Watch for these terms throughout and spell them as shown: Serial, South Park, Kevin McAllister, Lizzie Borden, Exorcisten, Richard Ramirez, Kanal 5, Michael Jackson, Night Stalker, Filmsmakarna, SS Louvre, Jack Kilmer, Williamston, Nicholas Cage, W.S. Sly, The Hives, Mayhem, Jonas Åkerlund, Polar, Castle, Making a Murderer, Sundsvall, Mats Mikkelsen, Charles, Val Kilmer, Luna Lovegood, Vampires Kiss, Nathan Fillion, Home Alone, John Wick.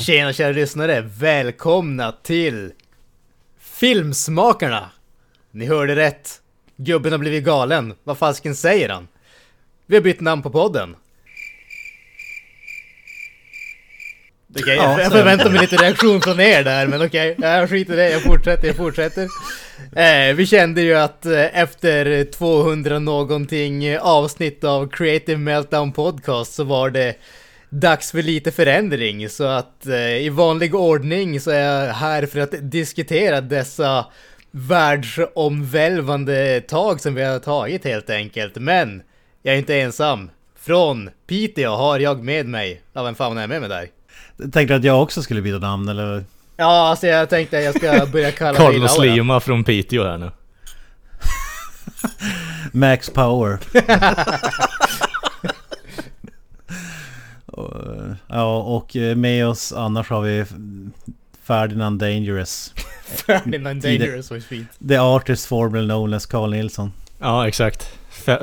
Tjena kära lyssnare, välkomna till Filmsmakarna. Ni hörde rätt, gubben har blivit galen, vad fasken säger han? Vi har bytt namn på podden. Okay, jag förväntar mig lite reaktion från er där, men okej, jag skiter i det, jag fortsätter. Vi kände ju att efter 200 någonting avsnitt av Creative Meltdown Podcast så var det dags för lite förändring, så att i vanlig ordning så är jag här för att diskutera dessa världsomvälvande tag som vi har tagit helt enkelt. Men jag är inte ensam. Från Piteå har jag med mig, ja, vem fan är med mig där? Jag tänkte att jag också skulle byta namn eller? Ja, alltså jag tänkte att jag ska börja kalla mig Carlos Lima från Piteå här nu. Max Power. Ja, och med oss annars har vi Ferdinand Dangerous. Ferdinand Dangerous var ju fint. The artist formerly known as Carl Nilsson. Ja, exakt.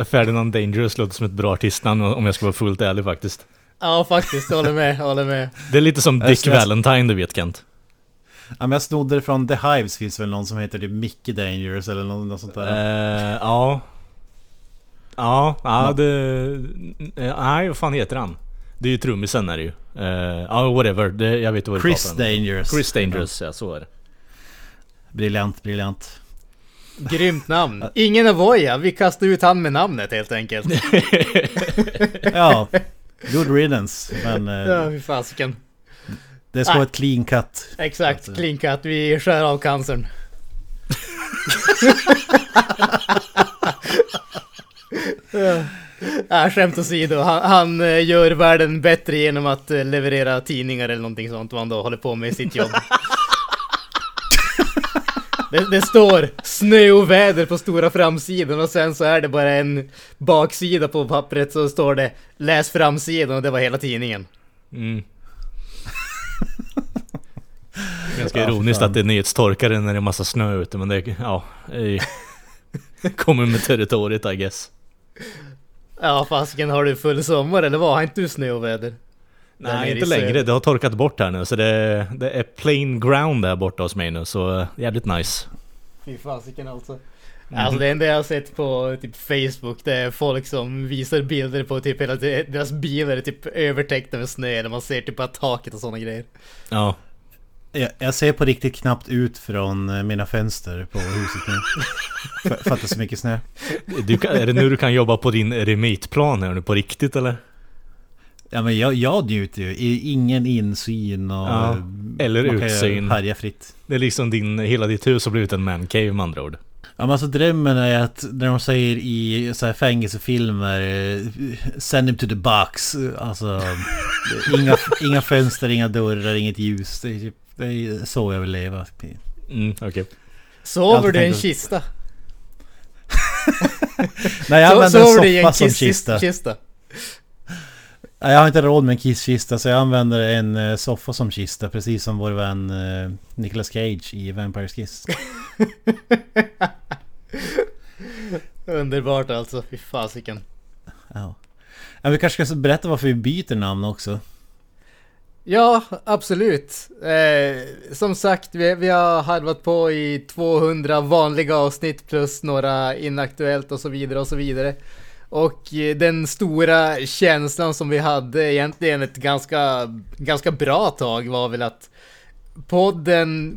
Ferdinand Dangerous låter som ett bra artistnamn om jag ska vara fullt ärlig faktiskt. Ja, faktiskt. Håller med. Det är lite som Dick Valentine, du vet Kent. Ja, men jag snodde det från The Hives, finns väl någon som heter det Mickey Dangerous eller något sånt där. Nej, vad fan heter han? Det är ju trummisen är det ju. Whatever. Det, jag vet vad Chris du pratar om. Chris Dangerous, ja, så är det. Briljant. Grymt namn. Ingen avoja. Vi kastar ut han med namnet helt enkelt. Ja, good riddance. Men, ja, fasken. Det ska vara ett clean cut. Exakt, clean cut. Vi skär av cancern. Ja. Skämt åsido, han gör världen bättre genom att leverera tidningar eller någonting sånt vad han då håller på med i sitt jobb. Det står snö och väder på stora framsidan och sen så är det bara en baksida på pappret så står det läs framsidan och det var hela tidningen. Ganska ironiskt att det är nyhetstorkare när det är massa snö ute, men det kommer med territoriet I guess. Ja, fasken, har du full sommar eller vad? Har inte du snö och väder? Nej, inte längre. Det har torkat bort här nu. Så det är plain ground där borta hos mig nu. Så jävligt nice. Fy fasken alltså. Alltså det enda jag har sett på typ Facebook, det är folk som visar bilder på typ hela deras bilar är typ övertäckta med snö. Eller man ser typ bara taket och sådana grejer. Ja. Jag ser på riktigt knappt ut från mina fönster på huset nu. För att det är så mycket snö. Är det nu du kan jobba på din remitplan här nu på riktigt eller? Ja, men jag njuter ju. Ingen insyn och eller utsyn. Härja fritt. Det är liksom hela ditt hus har blivit en man cave med andra ord. Ja, men alltså drömmen är att när de säger i så här fängelsefilmer send him to the box, alltså inga fönster, inga dörrar, inget ljus. Det är så jag vill leva. Okay. Sover du i en kista? Nej, jag använder en soffa som kista. Jag har inte råd med en kisskista, så jag använder en soffa som kista, precis som vår vän Nicholas Cage i Vampires Kiss. Underbart alltså, fy fasiken. Ja. Men vi kanske ska berätta varför vi byter namn också. Ja, absolut. Som sagt, vi har halvat på i 200 vanliga avsnitt plus några inaktuellt och så vidare. Och den stora känslan som vi hade egentligen ett ganska bra tag var väl att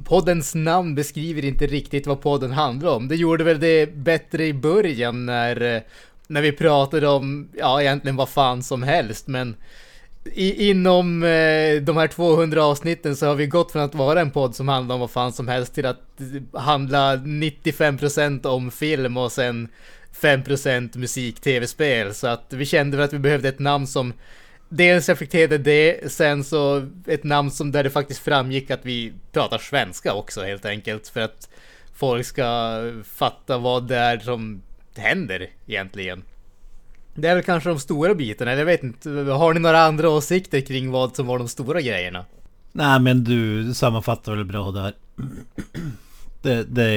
poddens namn beskriver inte riktigt vad podden handlar om. Det gjorde väl det bättre i början när vi pratade om egentligen vad fan som helst, men inom de här 200 avsnitten så har vi gått från att vara en podd som handlar om vad fan som helst till att handla 95% om film och sen 5% musik, tv-spel. Så att vi kände väl att vi behövde ett namn som dels reflekterade det, sen så ett namn som där det faktiskt framgick att vi pratar svenska också helt enkelt, för att folk ska fatta vad det är som händer egentligen. Det är väl kanske de stora bitarna, jag vet inte. Har ni några andra åsikter kring vad som var de stora grejerna? Nej, men du sammanfattar väl bra där.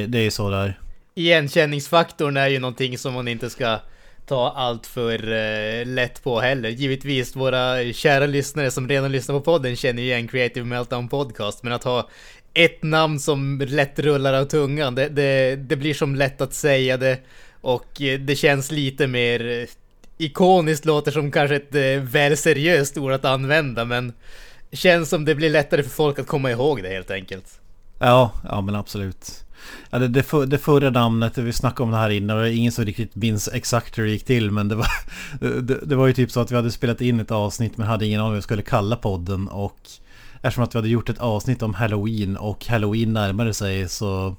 Det är så där. Igenkänningsfaktorn är ju någonting som man inte ska ta allt för lätt på heller. Givetvis våra kära lyssnare som redan lyssnar på podden känner ju igen Creative Meltdown Podcast, men att ha ett namn som lätt rullar av tungan, det blir som lätt att säga det, och det känns lite mer ikoniskt, låter som kanske ett väl seriöst ord att använda, men känns som det blir lättare för folk att komma ihåg det helt enkelt. Ja men absolut. Ja, det förra namnet, vi snackade om det här innan, och ingen så riktigt minns exakt hur det gick till, men det var ju typ så att vi hade spelat in ett avsnitt men hade ingen aning om vad vi skulle kalla podden, och eftersom att vi hade gjort ett avsnitt om Halloween och Halloween närmade sig, så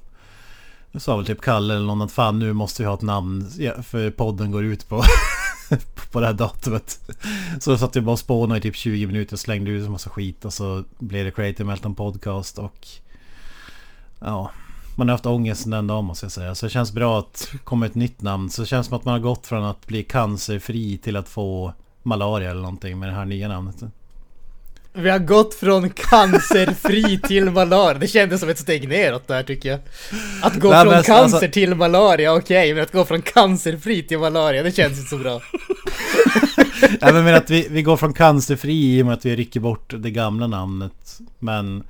sa väl typ Kalle eller någon att fan, nu måste vi ha ett namn, ja, för podden går ut på på det här datumet. Så då satt vi bara och spånade i typ 20 minuter och slängde ut en massa skit, och så blev det Creative Meltdown Podcast, och ja, man har haft ångesten den dag, måste jag säga. Så det känns bra att komma ett nytt namn. Så det känns som att man har gått från att bli cancerfri till att få malaria eller någonting med det här nya namnet. Vi har gått från cancerfri till malaria. Det kändes som ett steg neråt där, tycker jag. Att gå från cancer till malaria, okej. Men att gå från cancerfri till malaria, det känns inte så bra. Ja, men att vi går från cancerfri i och med att vi rycker bort det gamla namnet. Men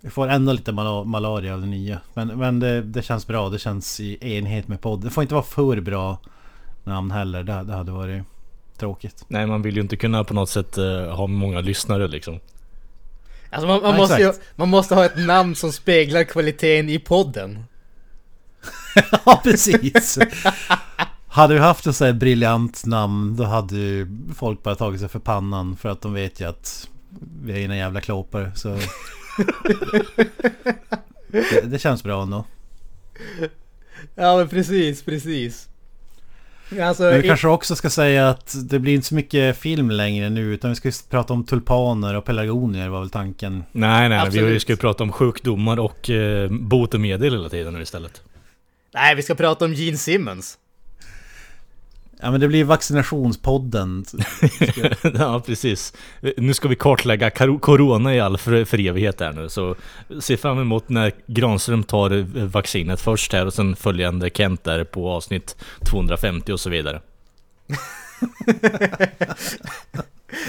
vi får ändå lite malaria av det nya. Men det känns bra. Det känns i enhet med podden. Det får inte vara för bra namn heller. Det hade varit tråkigt. Nej, man vill ju inte kunna på något sätt ha många lyssnare liksom. Alltså man måste ha ett namn som speglar kvaliteten i podden. Ja, precis. Hade du haft ett så här briljant namn, då hade ju folk bara tagit sig för pannan, för att de vet ju att vi är inga jävla klåpare, så det känns bra ändå. Ja, men precis. Alltså, men vi kanske också ska säga att det blir inte så mycket film längre nu, utan vi ska ju prata om tulpaner och pelargonier, var väl tanken. Nej, absolut. Vi ska ju prata om sjukdomar och botemedel hela tiden nu istället. Nej, vi ska prata om Gene Simmons. Ja, men det blir vaccinationspodden. Ja, precis. Nu ska vi kartlägga corona i all för evighet här nu. Så se fram emot när Granström tar vaccinet först här, och sen följande Kent där på avsnitt 250 och så vidare.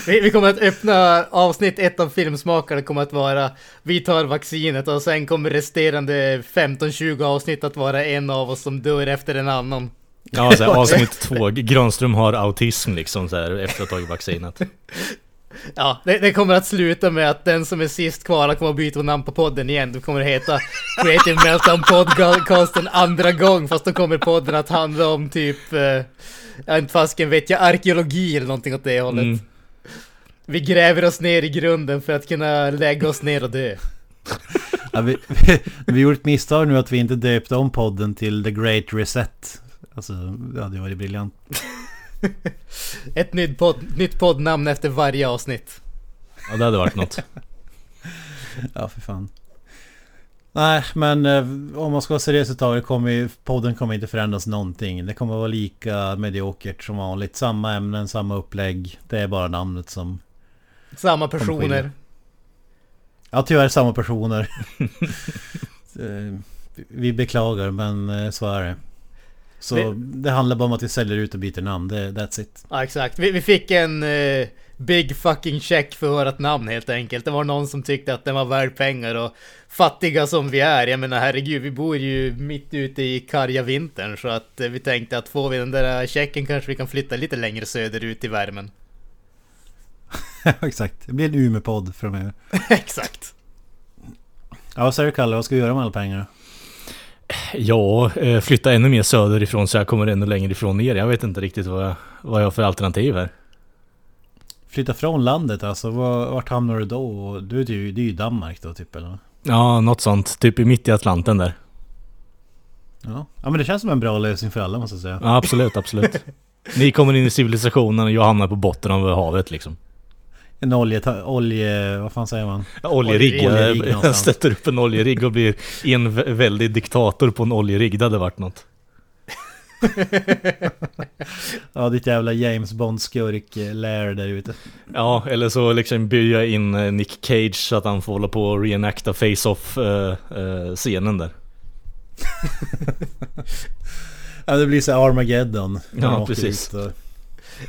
Vi kommer att öppna avsnitt 1 av Filmsmakarna, kommer att vara vi tar vaccinet, och sen kommer resterande 15-20 avsnitt att vara en av oss som dör efter en annan. Ja, så här, avsnitt 2. Granström har autism liksom, så här, efter att ha tagit vaccinet. Ja, det kommer att sluta med att den som är sist kvar kommer att byta namn på podden igen. Det kommer att heta Creative Meltdown Podcast en andra gång, fast då kommer podden att handla om typ arkeologi eller någonting åt det hållet. Mm. Vi gräver oss ner i grunden för att kunna lägga oss ner och dö. Ja, vi gjorde ett misstag nu att vi inte döpte om podden till The Great Reset. Alltså, det hade varit briljant. Ett nytt poddnamn efter varje avsnitt. Ja, det hade varit något. Ja, för fan. Nej, men om man ska vara seriös, podden kommer inte förändras någonting. Det kommer vara lika mediokert som vanligt. Samma ämnen, samma upplägg. Det är bara namnet som... Samma personer. Ja, tyvärr samma personer. Vi beklagar, men så är det. Så det handlar bara om att vi säljer ut och byter namn. That's it. Ja, exakt. Vi fick en big fucking check för vårt namn helt enkelt. Det var någon som tyckte att den var värd pengar, och fattiga som vi är. Jag menar, herregud, vi bor ju mitt ute i karga vintern, så att vi tänkte att får vi den där checken kanske vi kan flytta lite längre söderut i värmen. Exakt. Det blir en Umeå-podd från mig. Exakt. Ja, vad säger du, Kalle? Vad ska vi göra med alla pengar? Ja, flytta ännu mer söderifrån så jag kommer ännu längre ifrån er. Jag vet inte riktigt vad jag har för alternativ här. Flytta från landet alltså, vart hamnar du då? Det är ju Danmark då typ, eller? Ja, något sånt, typ i mitt i Atlanten där. Ja, men det känns som en bra lösning för alla, måste jag säga. Ja, absolut. Ni kommer in i civilisationen och jag hamnar på botten av havet liksom. En olje vad fan säger man? Ja, oljerigg. Jag stöter upp en oljerigg och blir en väldig diktator på en oljerigg. Det hade varit något. Ja, ditt jävla James Bond-skurk lär där ute. Ja, eller så liksom bygga in Nick Cage så att han får hålla på och reenacta face-off-scenen där. Ja, det blir så Armageddon. Ja, precis.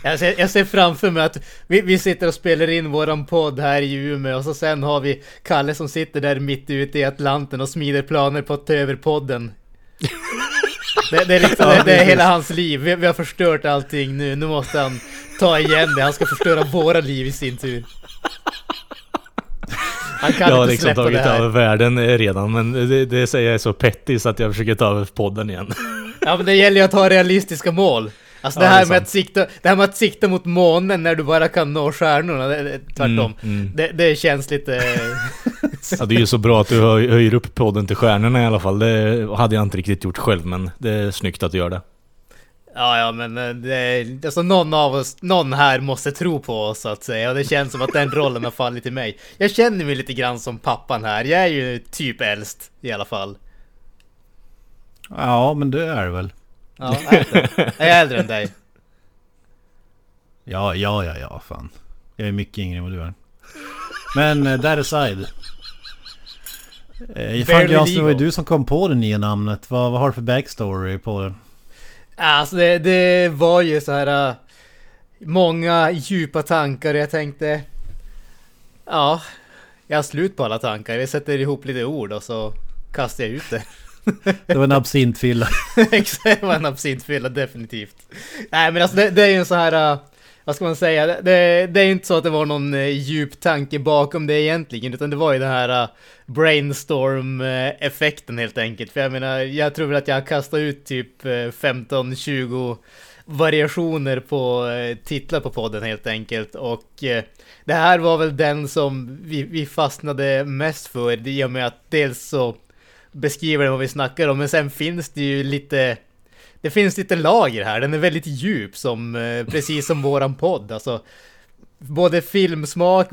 Alltså, jag ser framför mig att vi sitter och spelar in våran podd här i Umeå och så sen har vi Kalle som sitter där mitt ute i Atlanten och smider planer på att ta över podden. Det är liksom, det är hela hans liv. Vi har förstört allting nu. Nu måste han ta igen det. Han ska förstöra våra liv i sin tur. Han kan jag har inte liksom tagit över världen redan, men det säger jag är så pettis att jag försöker ta över podden igen. Ja, men det gäller ju att ha realistiska mål. Alltså det, här med att sikta, det här med att sikta mot månen när du bara kan nå stjärnorna, tvärtom. Det känns lite... Ja, det är ju så bra att du höjer upp podden till stjärnorna i alla fall. Det hade jag inte riktigt gjort själv, men det är snyggt att du gör det. Ja, men det, alltså någon här måste tro på oss att säga. Och det känns som att den rollen har fallit till mig. Jag känner mig lite grann som pappan här. Jag är ju typ äldst i alla fall. Ja, men det är väl. Ja, jag är äldre än dig. Ja, fan. Jag är mycket yngre än vad du är. Men that aside. Det var ju du som kom på det nya namnet. Vad har du för backstory på det? Alltså det var ju så här många djupa tankar. Jag tänkte, ja, jag har slut på alla tankar. Jag sätter ihop lite ord och så kastar jag ut det. Det var en absintfylla. Exakt, det var en absintfylla, definitivt. Nej, men alltså det är ju en så här, vad ska man säga, det är ju inte så att det var någon djup tanke bakom det egentligen, utan det var ju den här brainstorm-effekten helt enkelt. För jag menar, jag tror att jag kastat ut typ 15-20 variationer på titlar på podden helt enkelt. Och det här var väl den som vi fastnade mest för, i och med att dels så beskriver den vad vi snackar om, men sen finns det ju lite, det finns lite lager här, den är väldigt djup som, precis som våran podd, alltså både filmsmak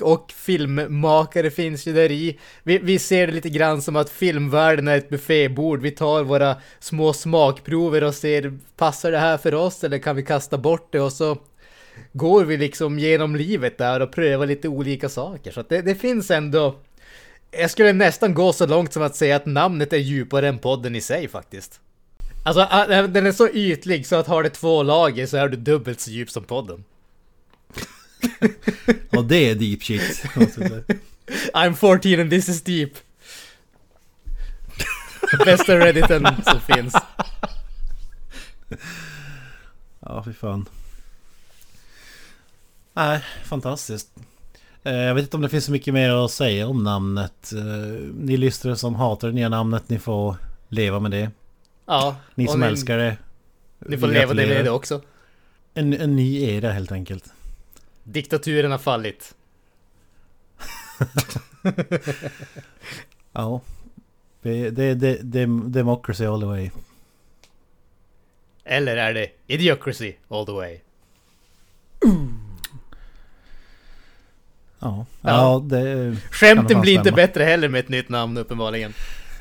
och filmmakare finns ju där i. Vi ser det lite grann som att filmvärlden är ett buffébord, vi tar våra små smakprover och ser, passar det här för oss eller kan vi kasta bort det, och så går vi liksom genom livet där och prövar lite olika saker, så att det finns ändå. Jag skulle nästan gå så långt som att säga att namnet är djupare än podden i sig faktiskt. Alltså den är så ytlig så att har det två lager så är du dubbelt så djup som podden. Ja, det är deep shit. I'm 14 and this is deep. Bästa redditen som finns. Ja, fy fan. Nej, fantastiskt. Jag vet inte om det finns så mycket mer att säga om namnet. Ni lyssnare som hatar det nya namnet, ni får leva med det. Ja, ni som älskar det, ni får leva med det också. En ny era helt enkelt. Diktaturen har fallit. Ja. Det democracy all the way. Eller är det idiocracy all the way? Ja, det skämten blir inte bättre heller med ett nytt namn uppenbarligen.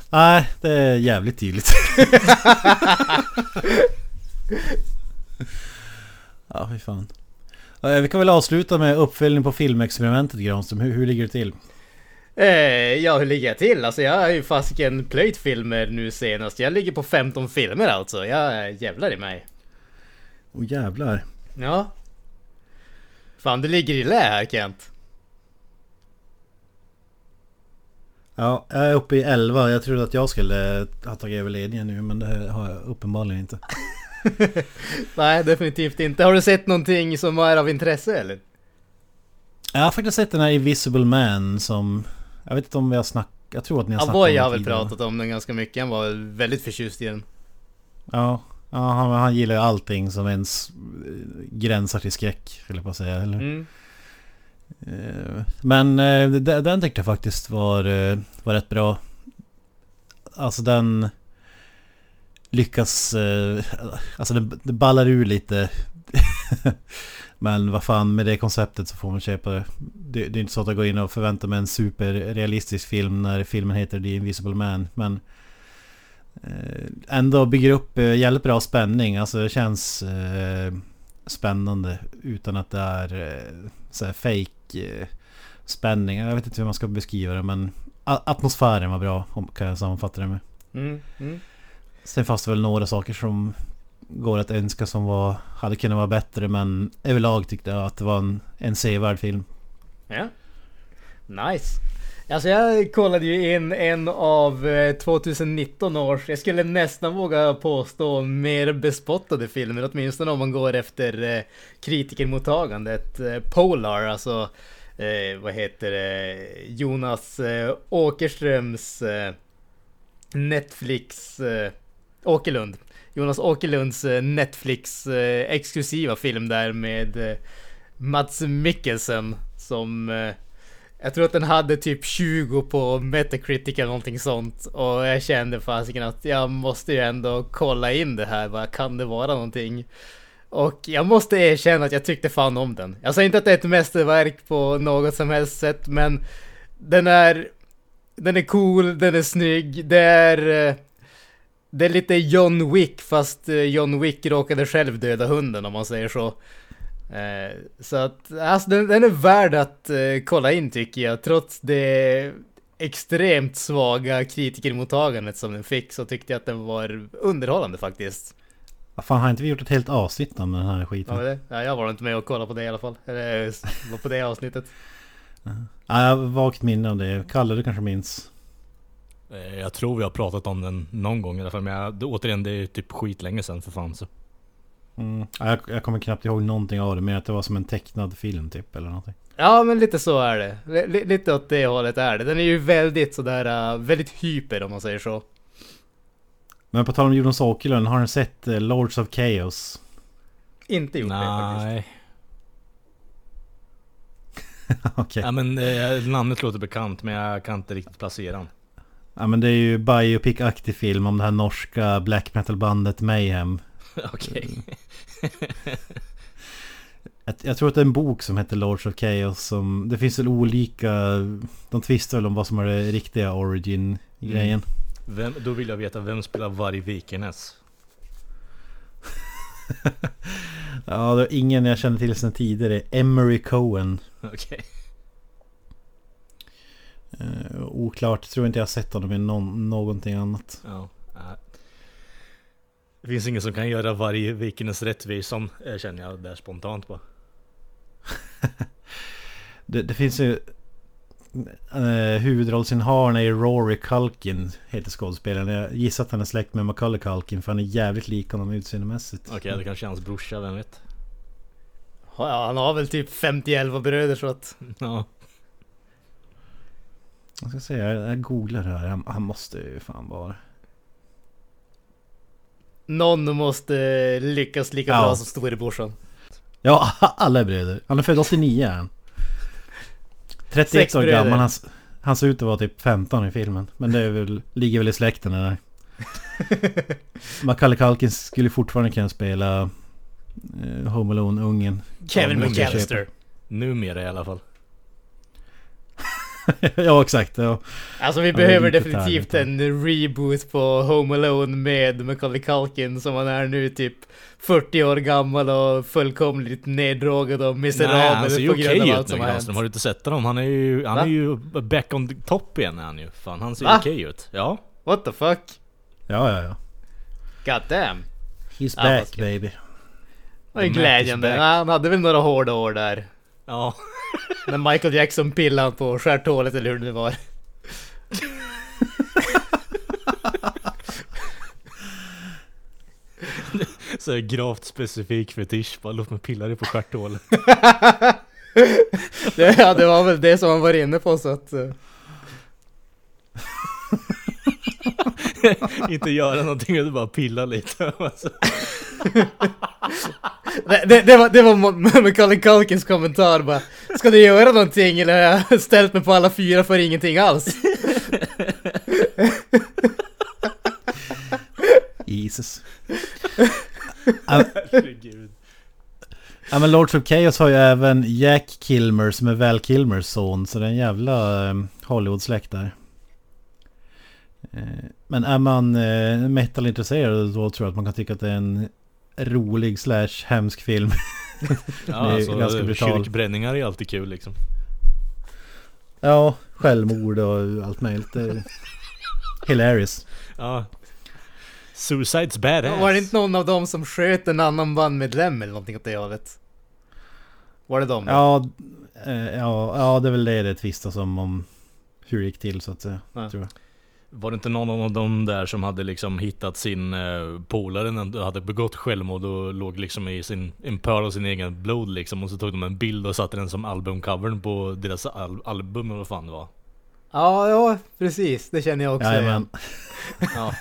Nej, det är jävligt tydligt. Ja, fy fan. Vi kan väl avsluta med uppföljning på filmexperimentet, Granström. Hur ligger det till? Ja, hur ligger jag till? Alltså, jag har ju fasiken plöjt filmer nu senast. Jag ligger på 15 filmer alltså. Jag jävlar i mig. Åh, jävlar. Ja. Fan, du ligger i lä här, Kent. Ja, jag är uppe i 11. Jag trodde att jag skulle ha tagit över ledningen nu, men det har jag uppenbarligen inte. Nej, definitivt inte. Har du sett någonting som är av intresse, eller? Jag har faktiskt sett den här Invisible Man som... Jag vet inte om vi har snackat... Jag tror att ni har snackat om den. Jag har väl pratat om den ganska mycket. Han var väldigt förtjust i den. Ja, han gillar ju allting som ens gränsar till skräck, skulle jag bara säga, eller? Mm. Men den tyckte jag faktiskt var rätt bra. Alltså den lyckas, alltså det ballar ur lite. Men vad fan, med det konceptet så får man köpa det. Det är inte så att jag går in och förväntar mig en superrealistisk film när filmen heter The Invisible Man. Men ändå bygger upp jävligt bra spänning. Alltså det känns spännande utan att det är såhär fake spänning. Jag vet inte hur man ska beskriva det, men atmosfären var bra, kan jag sammanfatta det med. Sen fanns det väl några saker som går att önska som hade kunnat vara bättre, men överlag tyckte jag att det var en sevärd film. Ja. Nice. Alltså jag kollade ju in en av 2019 års, jag skulle nästan våga påstå mer bespottade filmer, åtminstone om man går efter kritikermottagandet. Polar, alltså vad heter det? Jonas Åkerströms Netflix Åkerlund. Jonas Åkerlunds Netflix exklusiva film där med Mats Mikkelsen som jag tror att den hade typ 20 på Metacritic eller någonting sånt, och jag kände fasiken att jag måste ju ändå kolla in det här, vad kan det vara någonting? Och jag måste erkänna att jag tyckte fan om den. Jag säger inte att det är ett mästerverk på något som helst sätt, men den är cool, den är snygg, det är lite John Wick, fast John Wick råkade själv döda hunden, om man säger så. Så att alltså, den är värd att kolla in, tycker jag. Trots det extremt svaga kritikermottagandet som den fick, så tyckte jag att den var underhållande faktiskt. Vad fan, har inte vi gjort ett helt avsnitt om den här skiten? Ja, jag var inte med och kollade på det i alla fall. Eller var på det avsnittet. Ja, jag har vagt minne om det. Kalle, du kanske minns. Jag tror vi har pratat om den någon gång i alla fall, men återigen, det är typ skit länge sedan för fan så. Jag kommer knappt ihåg någonting av det, men att det var som en tecknad film typ eller någonting. Ja, men lite så är det. Lite åt det hållet är det. Den är ju väldigt sådär, väldigt hyper om man säger så. Men på tal om Jonas Åkerlund, har ni sett Lords of Chaos? Inte gjort det faktiskt. Nej. Okay. Ja, men namnet låter bekant, men jag kan inte riktigt placera den. Ja, men det är ju biopic-aktig film om det här norska black metal-bandet Mayhem. Okej. Jag tror att det är en bok som heter Lords of Chaos. Det finns väl olika... De tvistar väl om vad som är det riktiga origin-grejen. Då vill jag veta, vem spelar Varg Vikernes? Ja, det är ingen jag känner till sedan tidigare. Emery Cohen. Okej. Oklart, tror inte jag har sett honom i någonting annat. Ja. Det finns ingen som kan göra varje vikens rättvis som känner jag där spontant på. det finns ju huvudrollsinnehavaren är Rory Culkin, heter skådespelaren. Jag gissar att han är släkt med Macaulay Culkin, för han är jävligt lik honom utseendemässigt. Okej, det kanske är hans brorsa, vem vet. Ja, han har väl typ 50-11 bröder så att... Ja. Jag ska säga, jag googlar det här. Han måste ju fan vara... Någon måste lyckas lika bra som storebrorsan. Ja, alla är bröder. Han är född 89. 31 år gammal. Han ser ut att vara typ 15 i filmen. Men det är väl, ligger väl i släkten där. Macaulay Culkin skulle fortfarande kunna spela Home Alone, ungen. Kevin McAllister. Numera i alla fall. Ja, exakt. Ja. Alltså vi behöver definitivt en reboot på Home Alone med Macaulay Culkin som han är nu, typ 40 år gammal och fullkomligt neddrogad och miserabel. Han ser ju okej ut nu, Karlström. Har du inte sett honom? Han är ju back on the top igen. Fan, han ser ju okej ut. Ja. What the fuck? Ja. God damn. He's back, baby. Det är glädjande. Han hade väl några hårda år där. Ja. När Michael Jackson pillade på skärthålet eller hur det var. Så är gravt specifik fetisch. Bara låt mig pilla dig på skärthålet. Det var väl det som han var inne på, så att... Inte göra någonting, utan bara pilla lite. Det var Macaulay Culkins kommentar bara, ska du göra någonting eller har jag ställt mig på alla fyra för ingenting alls? Jesus. Herregud. Ja, men Lords of Chaos har ju även Jack Kilmer som är Val Kilmers son, så det är en jävla Hollywood-släkt där. Men är man metalintresserad, då tror jag att man kan tycka att det är en rolig slash hemsk film. Ja, det är alltså, ganska brutal. Kyrkbränningar är alltid kul liksom. Ja, självmord och allt möjligt. Hilarious. Ja. Suicide's badass. Var det inte någon av dem som sköt en annan bandmedlem eller någonting åt det hållet? Var det dem? Ja, det är väl det tvistas om hur det gick till så att säga, tror jag. Var det inte någon av dem där som hade liksom hittat sin polare när hade begått självmord och låg liksom i en pöl av sin egen blod liksom, och så tog de en bild och satte den som albumcovern på deras album eller vad fan det var? Ja, precis. Det känner jag också. Jajamän. Ja.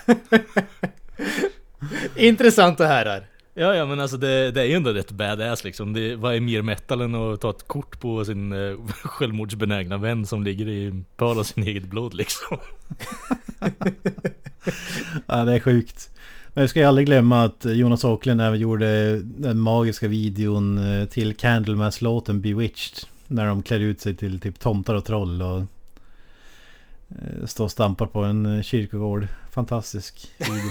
Intressant det här är. Ja, men alltså det är ju ändå rätt badass liksom. Vad är mer metal än att ta ett kort på sin självmordsbenägna vän som ligger i en pöl av sin eget blod liksom. Ja, det är sjukt. Men vi ska ju aldrig glömma att Jonas Åkerlund även gjorde den magiska videon till Candlemass-låten Bewitched, när de klär ut sig till typ tomtar och troll och står och stampar på en kyrkogård. Fantastisk video.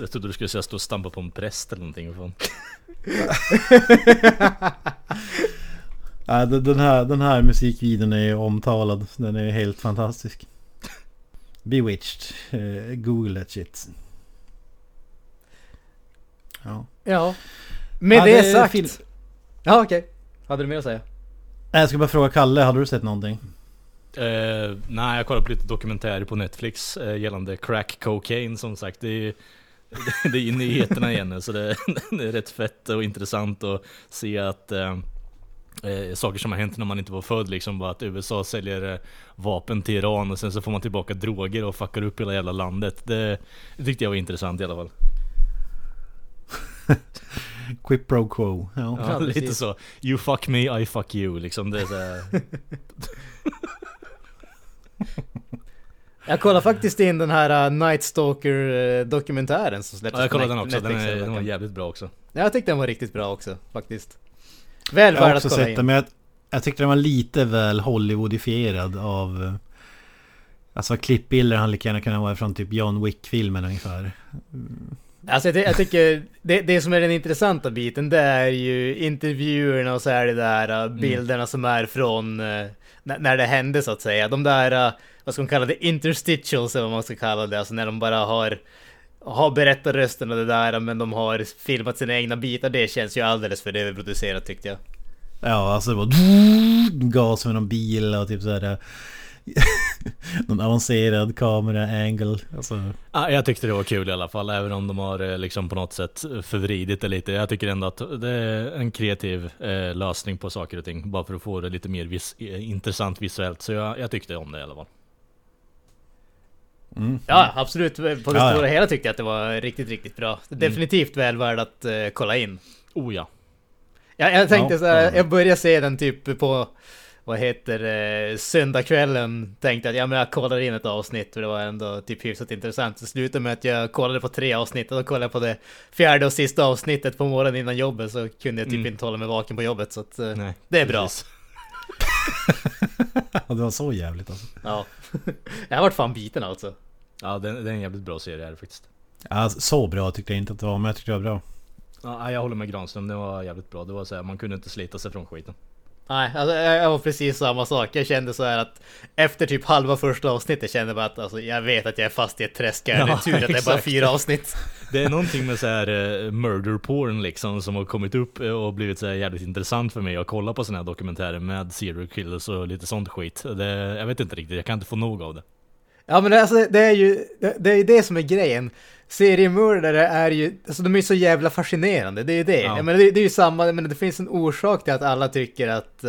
Jag trodde du skulle säga stå och stampa på en präst eller någonting. Ja, den här musikvideon är omtalad. Den är helt fantastisk. Bewitched. Google that shit. Ja. Med det sagt. Ja, okej. Hade du mer att säga? Jag ska bara fråga Kalle, hade du sett någonting? Nej, jag kollade på lite dokumentärer på Netflix gällande crack cocaine, som sagt. Det är ju nyheterna igen, så det är rätt fett och intressant att se att saker som har hänt när man inte var född liksom, bara att USA säljer vapen till Iran och sen så får man tillbaka droger och fuckar upp hela jävla landet. Det tyckte jag var intressant i alla fall. Quid pro quo. Ja, lite så. You fuck me, I fuck you liksom. Det är så här... Jag kollar faktiskt in den här Night Stalker dokumentären som släpptes. Ja, jag kollade den också. Den var jävligt bra också. Ja, jag tyckte den var riktigt bra också faktiskt. Väl värd att kolla in. Den, men jag tyckte den var lite väl Hollywoodifierad av, alltså, klippbilder han lika gärna kunde vara från typ John Wick-filmen ungefär. Alltså jag tycker det som är den intressanta biten, det är ju intervjuerna och så här, de där bilderna som är från när det hände så att säga. De där, vad ska man kalla det, interstitials eller vad man ska kalla det. Alltså när de bara har berättat rösten och det där, men de har filmat sina egna bitar. Det känns ju alldeles för överproducerat tyckte jag. Ja, alltså det var gas med någon bil och typ sådär. Någon avancerad kamera-angle alltså. Jag tyckte det var kul i alla fall, även om de har liksom på något sätt förvridit det lite. Jag tycker ändå att det är en kreativ lösning på saker och ting, bara för att få det lite mer intressant visuellt. Så jag tyckte om det i alla fall. Ja, absolut. På det stora hela tyckte jag att det var riktigt, riktigt bra. Definitivt väl värd att kolla in. Oh ja. Jag tänkte så här, jag började se den typ på söndagskvällen, tänkte att jag kollade in ett avsnitt och det var ändå typ hyfsat intressant. Så slutade med att jag kollade på 3 avsnitt och då kollade jag på det 4:e och sista avsnittet på morgonen innan jobbet, så kunde jag typ inte hålla mig vaken på jobbet, så att, nej, det är precis bra. Ja, det var så jävligt alltså. Ja. Jag har varit fan biten alltså. Ja, det är en jävligt bra serie här faktiskt. Alltså, så bra tyckte jag inte att det var, men jag tyckte det var bra. Ja, jag håller med Granström, det var jävligt bra. Det var så här, man kunde inte slita sig från skiten. Nej, alltså, jag var precis samma sak. Jag kände så här att efter typ halva första avsnittet kände jag bara att alltså, jag vet att jag är fast i ett träsk. Ja, det är tur att det är bara 4 avsnitt. Det är någonting med så här murder porn liksom, som har kommit upp och blivit så här jävligt intressant för mig att kolla på såna här dokumentärer med serial killers och lite sånt skit. Jag vet inte riktigt, jag kan inte få nog av det. Ja, men alltså, det är ju det som är grejen. Seriemördare är ju, alltså, de är ju så jävla fascinerande. Det är ju det. Ja. Men det är ju samma, men det finns en orsak till att alla tycker att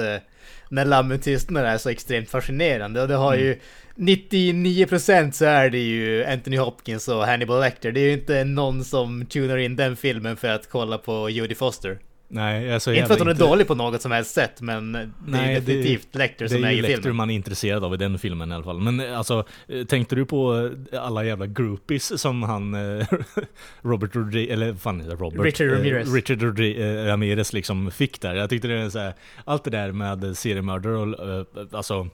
när lammetystnar är så extremt fascinerande. Och det har ju 99% så är det ju Anthony Hopkins och Hannibal Lecter. Det är ju inte någon som tunar in den filmen för att kolla på Jodie Foster. Nej, jag är så inte för att hon är inte dålig på något som helst sätt, men det är definitivt Lecter som är i filmen. Det är man är intresserad av i den filmen i alla fall. Men alltså, tänkte du på alla jävla groupies som han Richard Ramirez liksom fick där? Jag tyckte det är så här, allt det där med seriemördare och alltså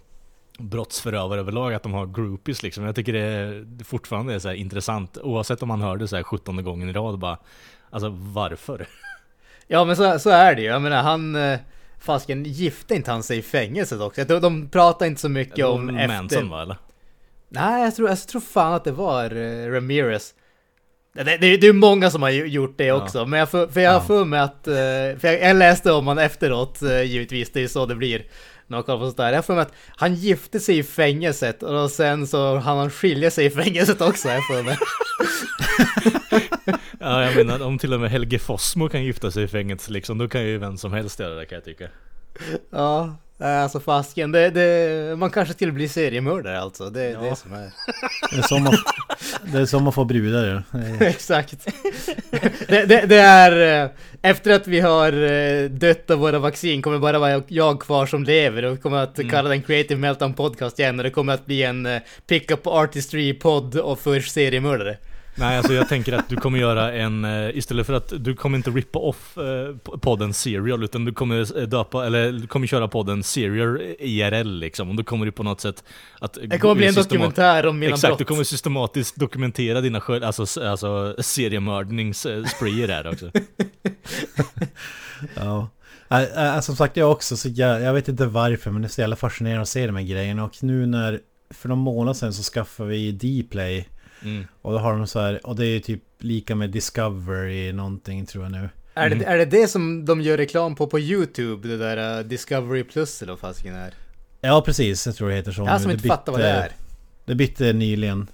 brottsförövare överlag, att de har groupies liksom. Jag tycker det fortfarande är så här intressant, oavsett om man hör det så här 17:e gången i rad, bara alltså varför? Ja, men så är det ju. Jag menar, han fasken gifte inte han sig i fängelset också. Jag tror de pratar inte så mycket om Manson, efter... va, eller? Nej, jag tror fan att det var Ramirez. Det är många som har gjort det också. Ja. Men jag läste om han efteråt, givetvis. Det är så det blir. Jag får med att han gifte sig i fängelset och sen så han skiljer sig i fängelset också. Jag får med. Ja, jag menar, om till och med Helge Fossmo kan gifta sig i fängelse liksom, då kan ju vem som helst göra det, kan jag tycka. Ja, alltså fasken, man kanske till blir seriemördare alltså. Det är som är. Det är som att få brudar. Ja. Exakt. Det är efter att vi har dött av våra vaccin, kommer bara vara jag kvar som lever, och kommer att kalla den Creative Meltdown Podcast igen, och det kommer att bli en pick-up artistry-podd och för seriemördare. Nej, alltså jag tänker att du kommer göra en, istället för att du kommer inte rippa off podden Serial, utan du kommer döpa, eller du kommer köra podden Serial IRL liksom, och då kommer du på något sätt att... Det kommer bli en dokumentär om mina brott. Exakt, du kommer systematiskt dokumentera dina alltså seriemördningssprier där också. Ja. Som sagt, jag också, så jag vet inte varför, men det är så jävla fascinerande att se de här grejerna, och nu när, för några månader sedan så skaffade vi Dplay. Mm. Och då har de så här, och det är typ lika med Discovery någonting, tror jag nu. Är det som de gör reklam på YouTube, det där Discovery Plus eller vad fasiken är? Ja, precis, jag tror det heter så. Jag som inte fattar vad det är. Det bytte nyligen.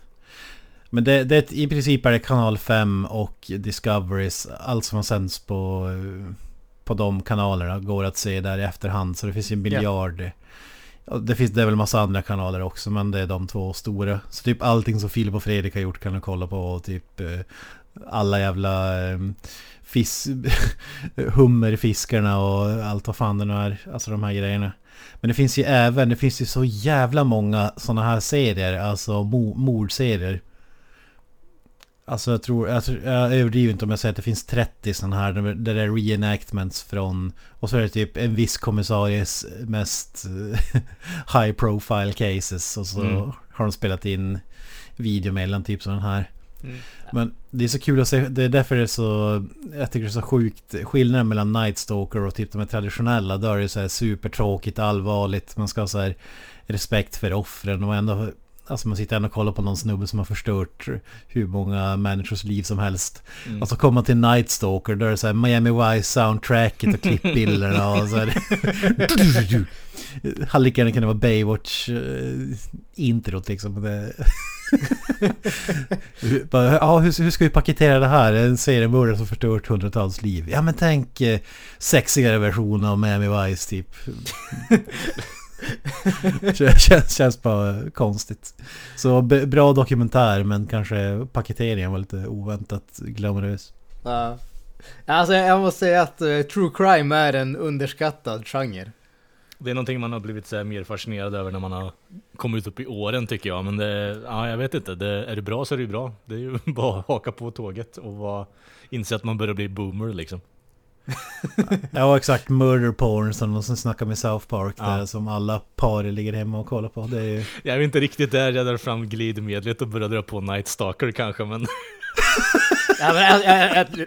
Men det i princip är det Kanal 5 och Discoveries, allt som har sänds på de kanalerna går att se där i efterhand, så det finns ju en biljard. Yeah. Det är väl en massa andra kanaler också, men det är de två stora. Så typ allting som Philip och Fredrik har gjort kan du kolla på, typ alla jävla hummerfiskarna och allt vad fan det nu är, alltså de här grejerna. Men det finns ju även, det finns ju så jävla många sådana här serier, alltså mordserier. Alltså jag överdriver inte om jag säger att det finns 30 sådana här där det är reenactments från, och så är det typ en viss kommissaries mest high profile cases, och så har de spelat in video mellan typ sådana här. Men det är så kul att se, det är därför det är så, jag tycker det är så sjukt skillnaden mellan Night Stalker och typ de här traditionella, där det är så här supertråkigt, allvarligt, man ska ha så här respekt för offren, och ändå, alltså man sitter ändå och kollar på någon snubbe som har förstört hur många människors liv som helst. Och så kommer man till Night Stalker, där är det så här Miami Vice soundtracket och klippbilderna och så här. Han lika gärna kan det vara Baywatch introt liksom. Hur ska vi paketera det här? En seriemördare som förstört hundratals liv. Ja, men tänk sexigare version av Miami Vice typ. känns bara konstigt. Så bra dokumentär, men kanske paketeringen var lite oväntat glamorös. Ja. Alltså jag måste säga att true crime är en underskattad genre. Det är någonting man har blivit så här mer fascinerad över när man har kommit upp i åren, tycker jag. Men jag vet inte. Är det bra så är det ju bra. Det är ju bara att haka på tåget och inse att man börjar bli boomer liksom. Ja, exakt, murder porn som någon som snackar med South Park där, som alla par ligger hemma och kollar på. Det är ju... Jag är inte riktigt där, jag drar fram glidmedlet och börjar dra på Night Stalker kanske, men... Ja, men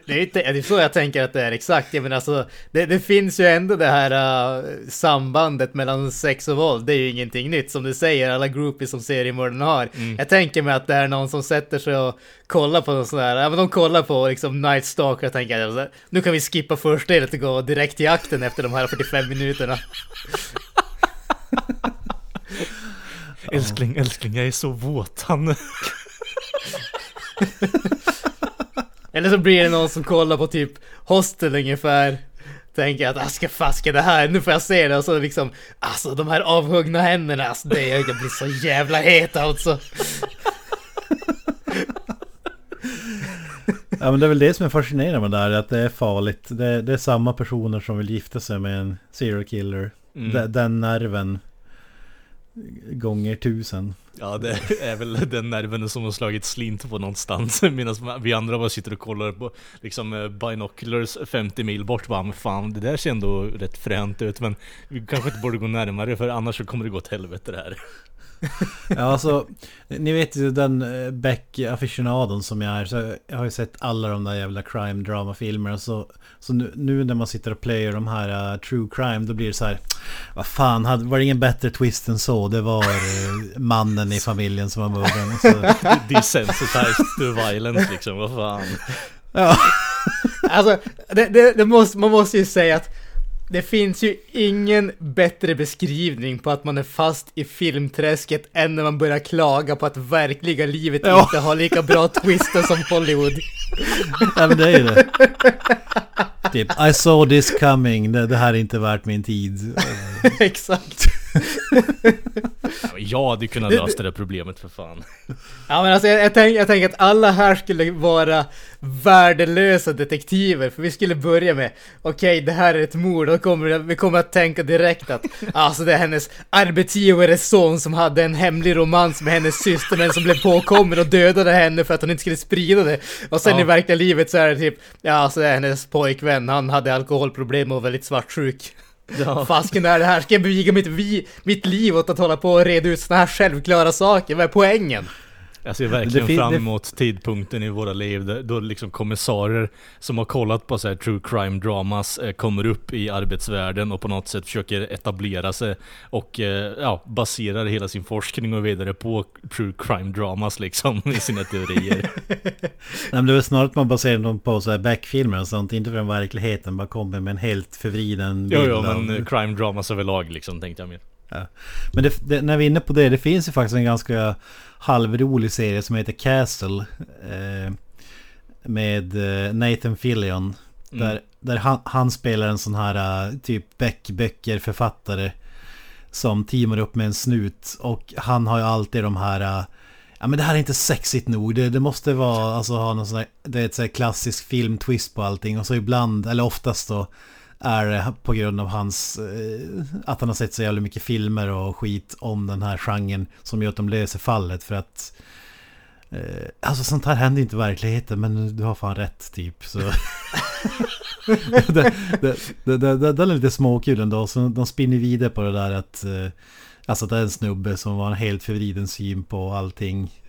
det är så jag tänker att det är exakt. Jag menar, alltså, det finns ju ändå det här sambandet mellan sex och våld. Det är ju ingenting nytt, som du säger, alla groupies som seriemördaren har. Jag tänker mig att det är någon som sätter sig och kollar på någon sån här, ja, men de kollar på liksom Night Stalker och tänker att nu kan vi skippa första delet och gå direkt till akten efter de här 45 minuterna. Älskling, jag är så våt, han... Eller så blir det någon som kollar på typ Hostel ungefär, tänker att ska faska det här, nu får jag se det. Och så liksom, alltså de här avhuggna händerna, alltså det jag blir så jävla het alltså. Ja, men det är väl det som är fascinerande med det här, att det är farligt. Det är samma personer som vill gifta sig med en serial killer. Mm. Den nerven gånger 1000. Ja, det är väl den nerven som har slagit slint på någonstans. Medan vi andra bara sitter och kollar på liksom binoculars 50 mil bort. Bara, fan, det där ser ändå rätt fränt ut. Men vi kanske inte borde gå närmare, för annars så kommer det gå åt helvete det här. Ja, alltså, ni vet ju den Beck-aficionaden som jag är, så jag har ju sett alla de där jävla crime-drama-filmer, så nu när man sitter och player de här true crime, då blir det så här, vad fan, var det ingen bättre twist än så? Det var mannen i familjen som var mördaren. Så. Desensitized to violence liksom, vad fan. Ja, alltså, man måste ju säga att det finns ju ingen bättre beskrivning på att man är fast i filmträsket än när man börjar klaga på att verkliga livet inte har lika bra twister som Hollywood. Ja, men det är ju det. Typ, I saw this coming. Det här är inte värt min tid. Exakt. Jag hade kunnat lösa det problemet för fan. Ja, men alltså, jag tänker att alla här skulle vara värdelösa detektiver. För vi skulle börja med, okej, det här är ett mord. Och vi kommer att tänka direkt att alltså, det är hennes arbetsgivares son som hade en hemlig romans med hennes syster, men som blev påkommen och dödade henne för att hon inte skulle sprida det. Och sen i verkliga livet så är det typ, ja, alltså, det är hennes pojkvän. Han hade alkoholproblem och var väldigt svartsjuk. Ja. Fasken är det här, ska jag beviga mitt liv åt att hålla på och reda ut såna här självklara saker, vad är poängen? Jag ser verkligen fram emot tidpunkten i våra liv då liksom kommissarier som har kollat på så här true crime dramas kommer upp i arbetsvärlden och på något sätt försöker etablera sig och baserar hela sin forskning och vidare på true crime dramas liksom i sina teorier. Nej, men det är väl snarare att man baserar dem på så här backfilmer och sånt, inte från verkligheten, bara kommer med en helt förvriden bild. Jo, men crime dramas överlag liksom, tänkte jag mer. Ja. Men när vi är inne på det finns ju faktiskt en ganska halvrolig serie som heter Castle med Nathan Fillion där han spelar en sån här typ Beck-böcker författare som teamar upp med en snut, och han har ju alltid de här ja, men det här är inte sexigt nog. Det måste vara, alltså, ha någon sån här, det är ett så här klassisk filmtwist på allting, och så ibland, eller oftast då är det på grund av hans att han har sett så jävla mycket filmer och skit om den här genren som gör att de löser fallet, för att alltså, sånt här händer inte i verkligheten, men du har fan rätt typ, så det är lite småkul ändå. Så de spinner vidare på det där att alltså, det är en snubbe som har en helt förvriden syn på allting,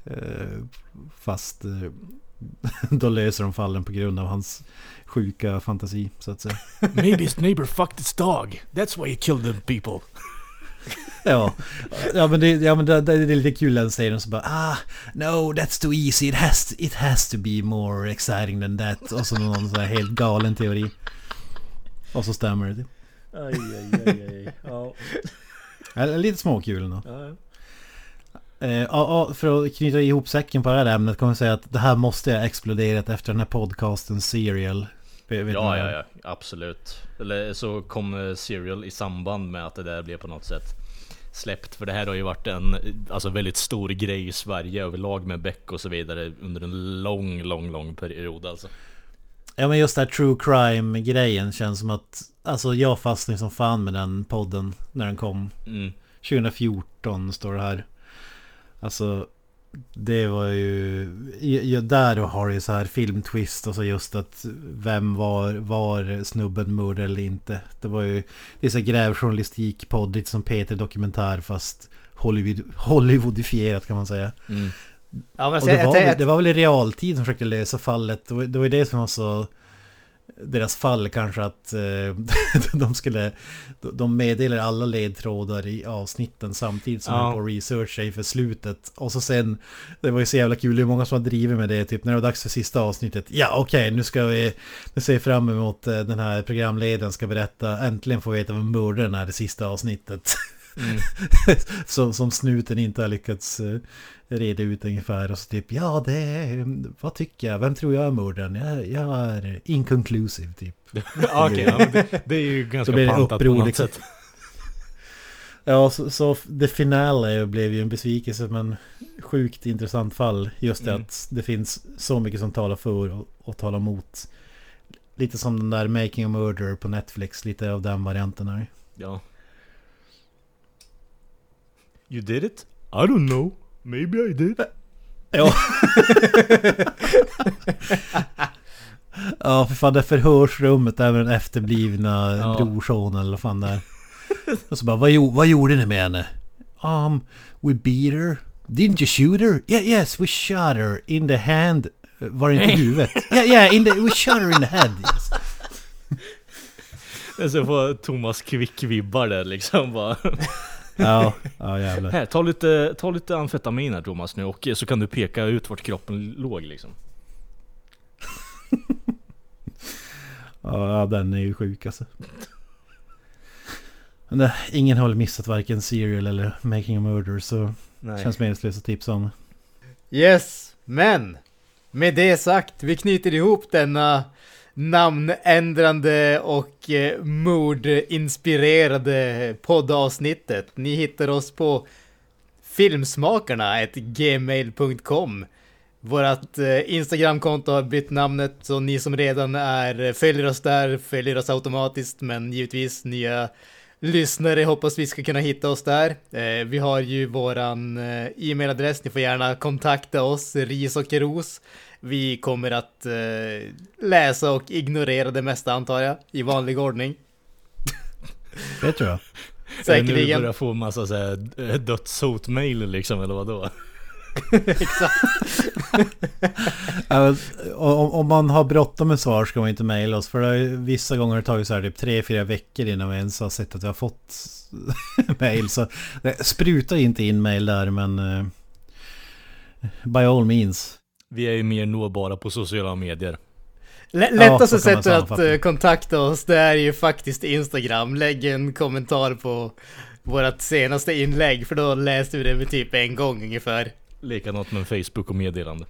fast då löser de fallen på grund av hans sjuka fantasi, så att säga. Maybe his neighbor fucked his dog. That's why he killed them people. Ja, men det är lite kul att säga den så bara, no, that's too easy. It has to be more exciting than that. Och så någon så här helt galen teori. Och så stämmer det. Aj. Oh. Lite småkul ändå. För att knyta ihop säcken på det här ämnet kommer jag säga att det här måste jag exploderat efter den här podcasten Serial. Ja, absolut. Eller så kom Serial i samband med att det där blev på något sätt släppt. För det här har ju varit en väldigt stor grej i Sverige överlag med Beck och så vidare under en lång, lång, lång period alltså. Ja, men just det här true crime-grejen känns som att jag fastnade som fan med den podden när den kom. 2014 står det här. Alltså, det var ju där har ju så här filmtwist, alltså just att vem var snubben mörd eller inte. Det var ju, det är så här grävjournalistik poddigt som Peter Dokumentär fast Hollywoodifierat kan man säga. Mm. Ja, men det var väl i realtid som försökte lösa fallet. Det var ju det som var så deras fall kanske, att de meddelar alla ledtrådar i avsnitten samtidigt som de på research i för slutet, och så sen, det var ju så jävla kul hur många som har drivit med det, typ när det var dags för sista avsnittet, nu ser vi fram emot den här programledaren ska berätta, äntligen får vi veta vad mördaren är det sista avsnittet. Som snuten inte har lyckats reda ut ungefär, och så typ, vad tycker jag? Vem tror jag är mördaren? Jag är inconclusive typ. Okej, det är ju ganska pantat på något sätt. Ja, så det finale blev ju en besvikelse, men sjukt intressant fall. Just det att det finns så mycket som talar för och talar emot. Lite som den där Making a Murderer på Netflix, lite av den varianten här. Ja. You did it? I don't know. Maybe I did. Ja. Ja, för fan, det förhörsrummet där med den efterblivna brorson eller vad fan där. Och så bara, vad gjorde ni med henne? We beat her. Didn't you shoot her? Yeah, yes, we shot her in the hand. Var inte huvudet? Yeah, we shot her in the head. Yes. Och så får Thomas Quick vibbar där liksom bara. Ja, jävlar. Här, ta lite amfetamin här, Thomas, nu, och så kan du peka ut vart kroppen låg liksom. Ja, den är ju sjuk alltså. Men ingen har missat varken Serial eller Making a Murderer, så det känns meningslöst att tipsa om. Yes, men med det sagt, vi knyter ihop denna namnändrande och mordinspirerade poddavsnittet. Ni hittar oss på filmsmakarna@gmail.com. Vårat Instagramkonto har bytt namnet, så ni som redan följer oss där, följer oss automatiskt, men givetvis nya lyssnare hoppas vi ska kunna hitta oss där. Vi har ju våran e-mailadress, ni får gärna kontakta oss, ris och ros. Vi kommer att läsa och ignorera det mesta, antar jag, i vanlig ordning. Det tror jag. Säkerligen. Nu börjar få en massa dödshot-mail liksom, eller vadå? Exakt. Om man har bråttom med svar ska man inte mejla oss, för det är, vissa gånger har det tagit så här typ 3-4 veckor innan vi ens har sett att vi har fått mejl, så spruta inte in mejl där, men by all means. Vi är ju mer nåbara på sociala medier. Lättaste sättet att kontakta oss, det är ju faktiskt Instagram. Lägg en kommentar på vårat senaste inlägg, för då läste vi det med typ en gång ungefär. Likadant med Facebook och meddelande.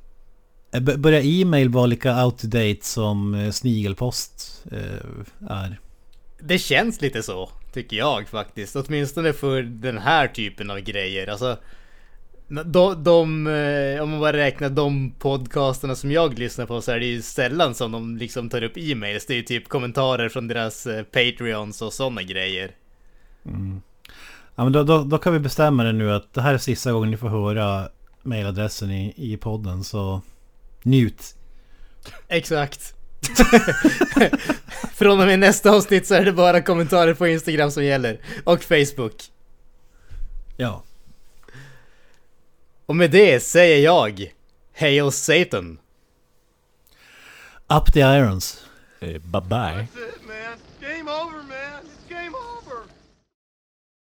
Börja e-mail vara lika out to date som snigelpost är. Det känns lite så, tycker jag faktiskt. Åtminstone för den här typen av grejer. Alltså, om man bara räknar de podcasterna som jag lyssnar på, så är det ju sällan som de liksom tar upp e-mails. Det är ju typ kommentarer från deras Patreons och sådana grejer. Mm. Ja, men då kan vi bestämma det nu att det här är sista gången ni får höra mailadressen i podden, så njut. Exakt. Från och med nästa avsnitt så är det bara kommentarer på Instagram som gäller, och Facebook. Ja. Och med det säger jag Hail Satan. Up the irons. Bye bye. That's it, man. Game over, man.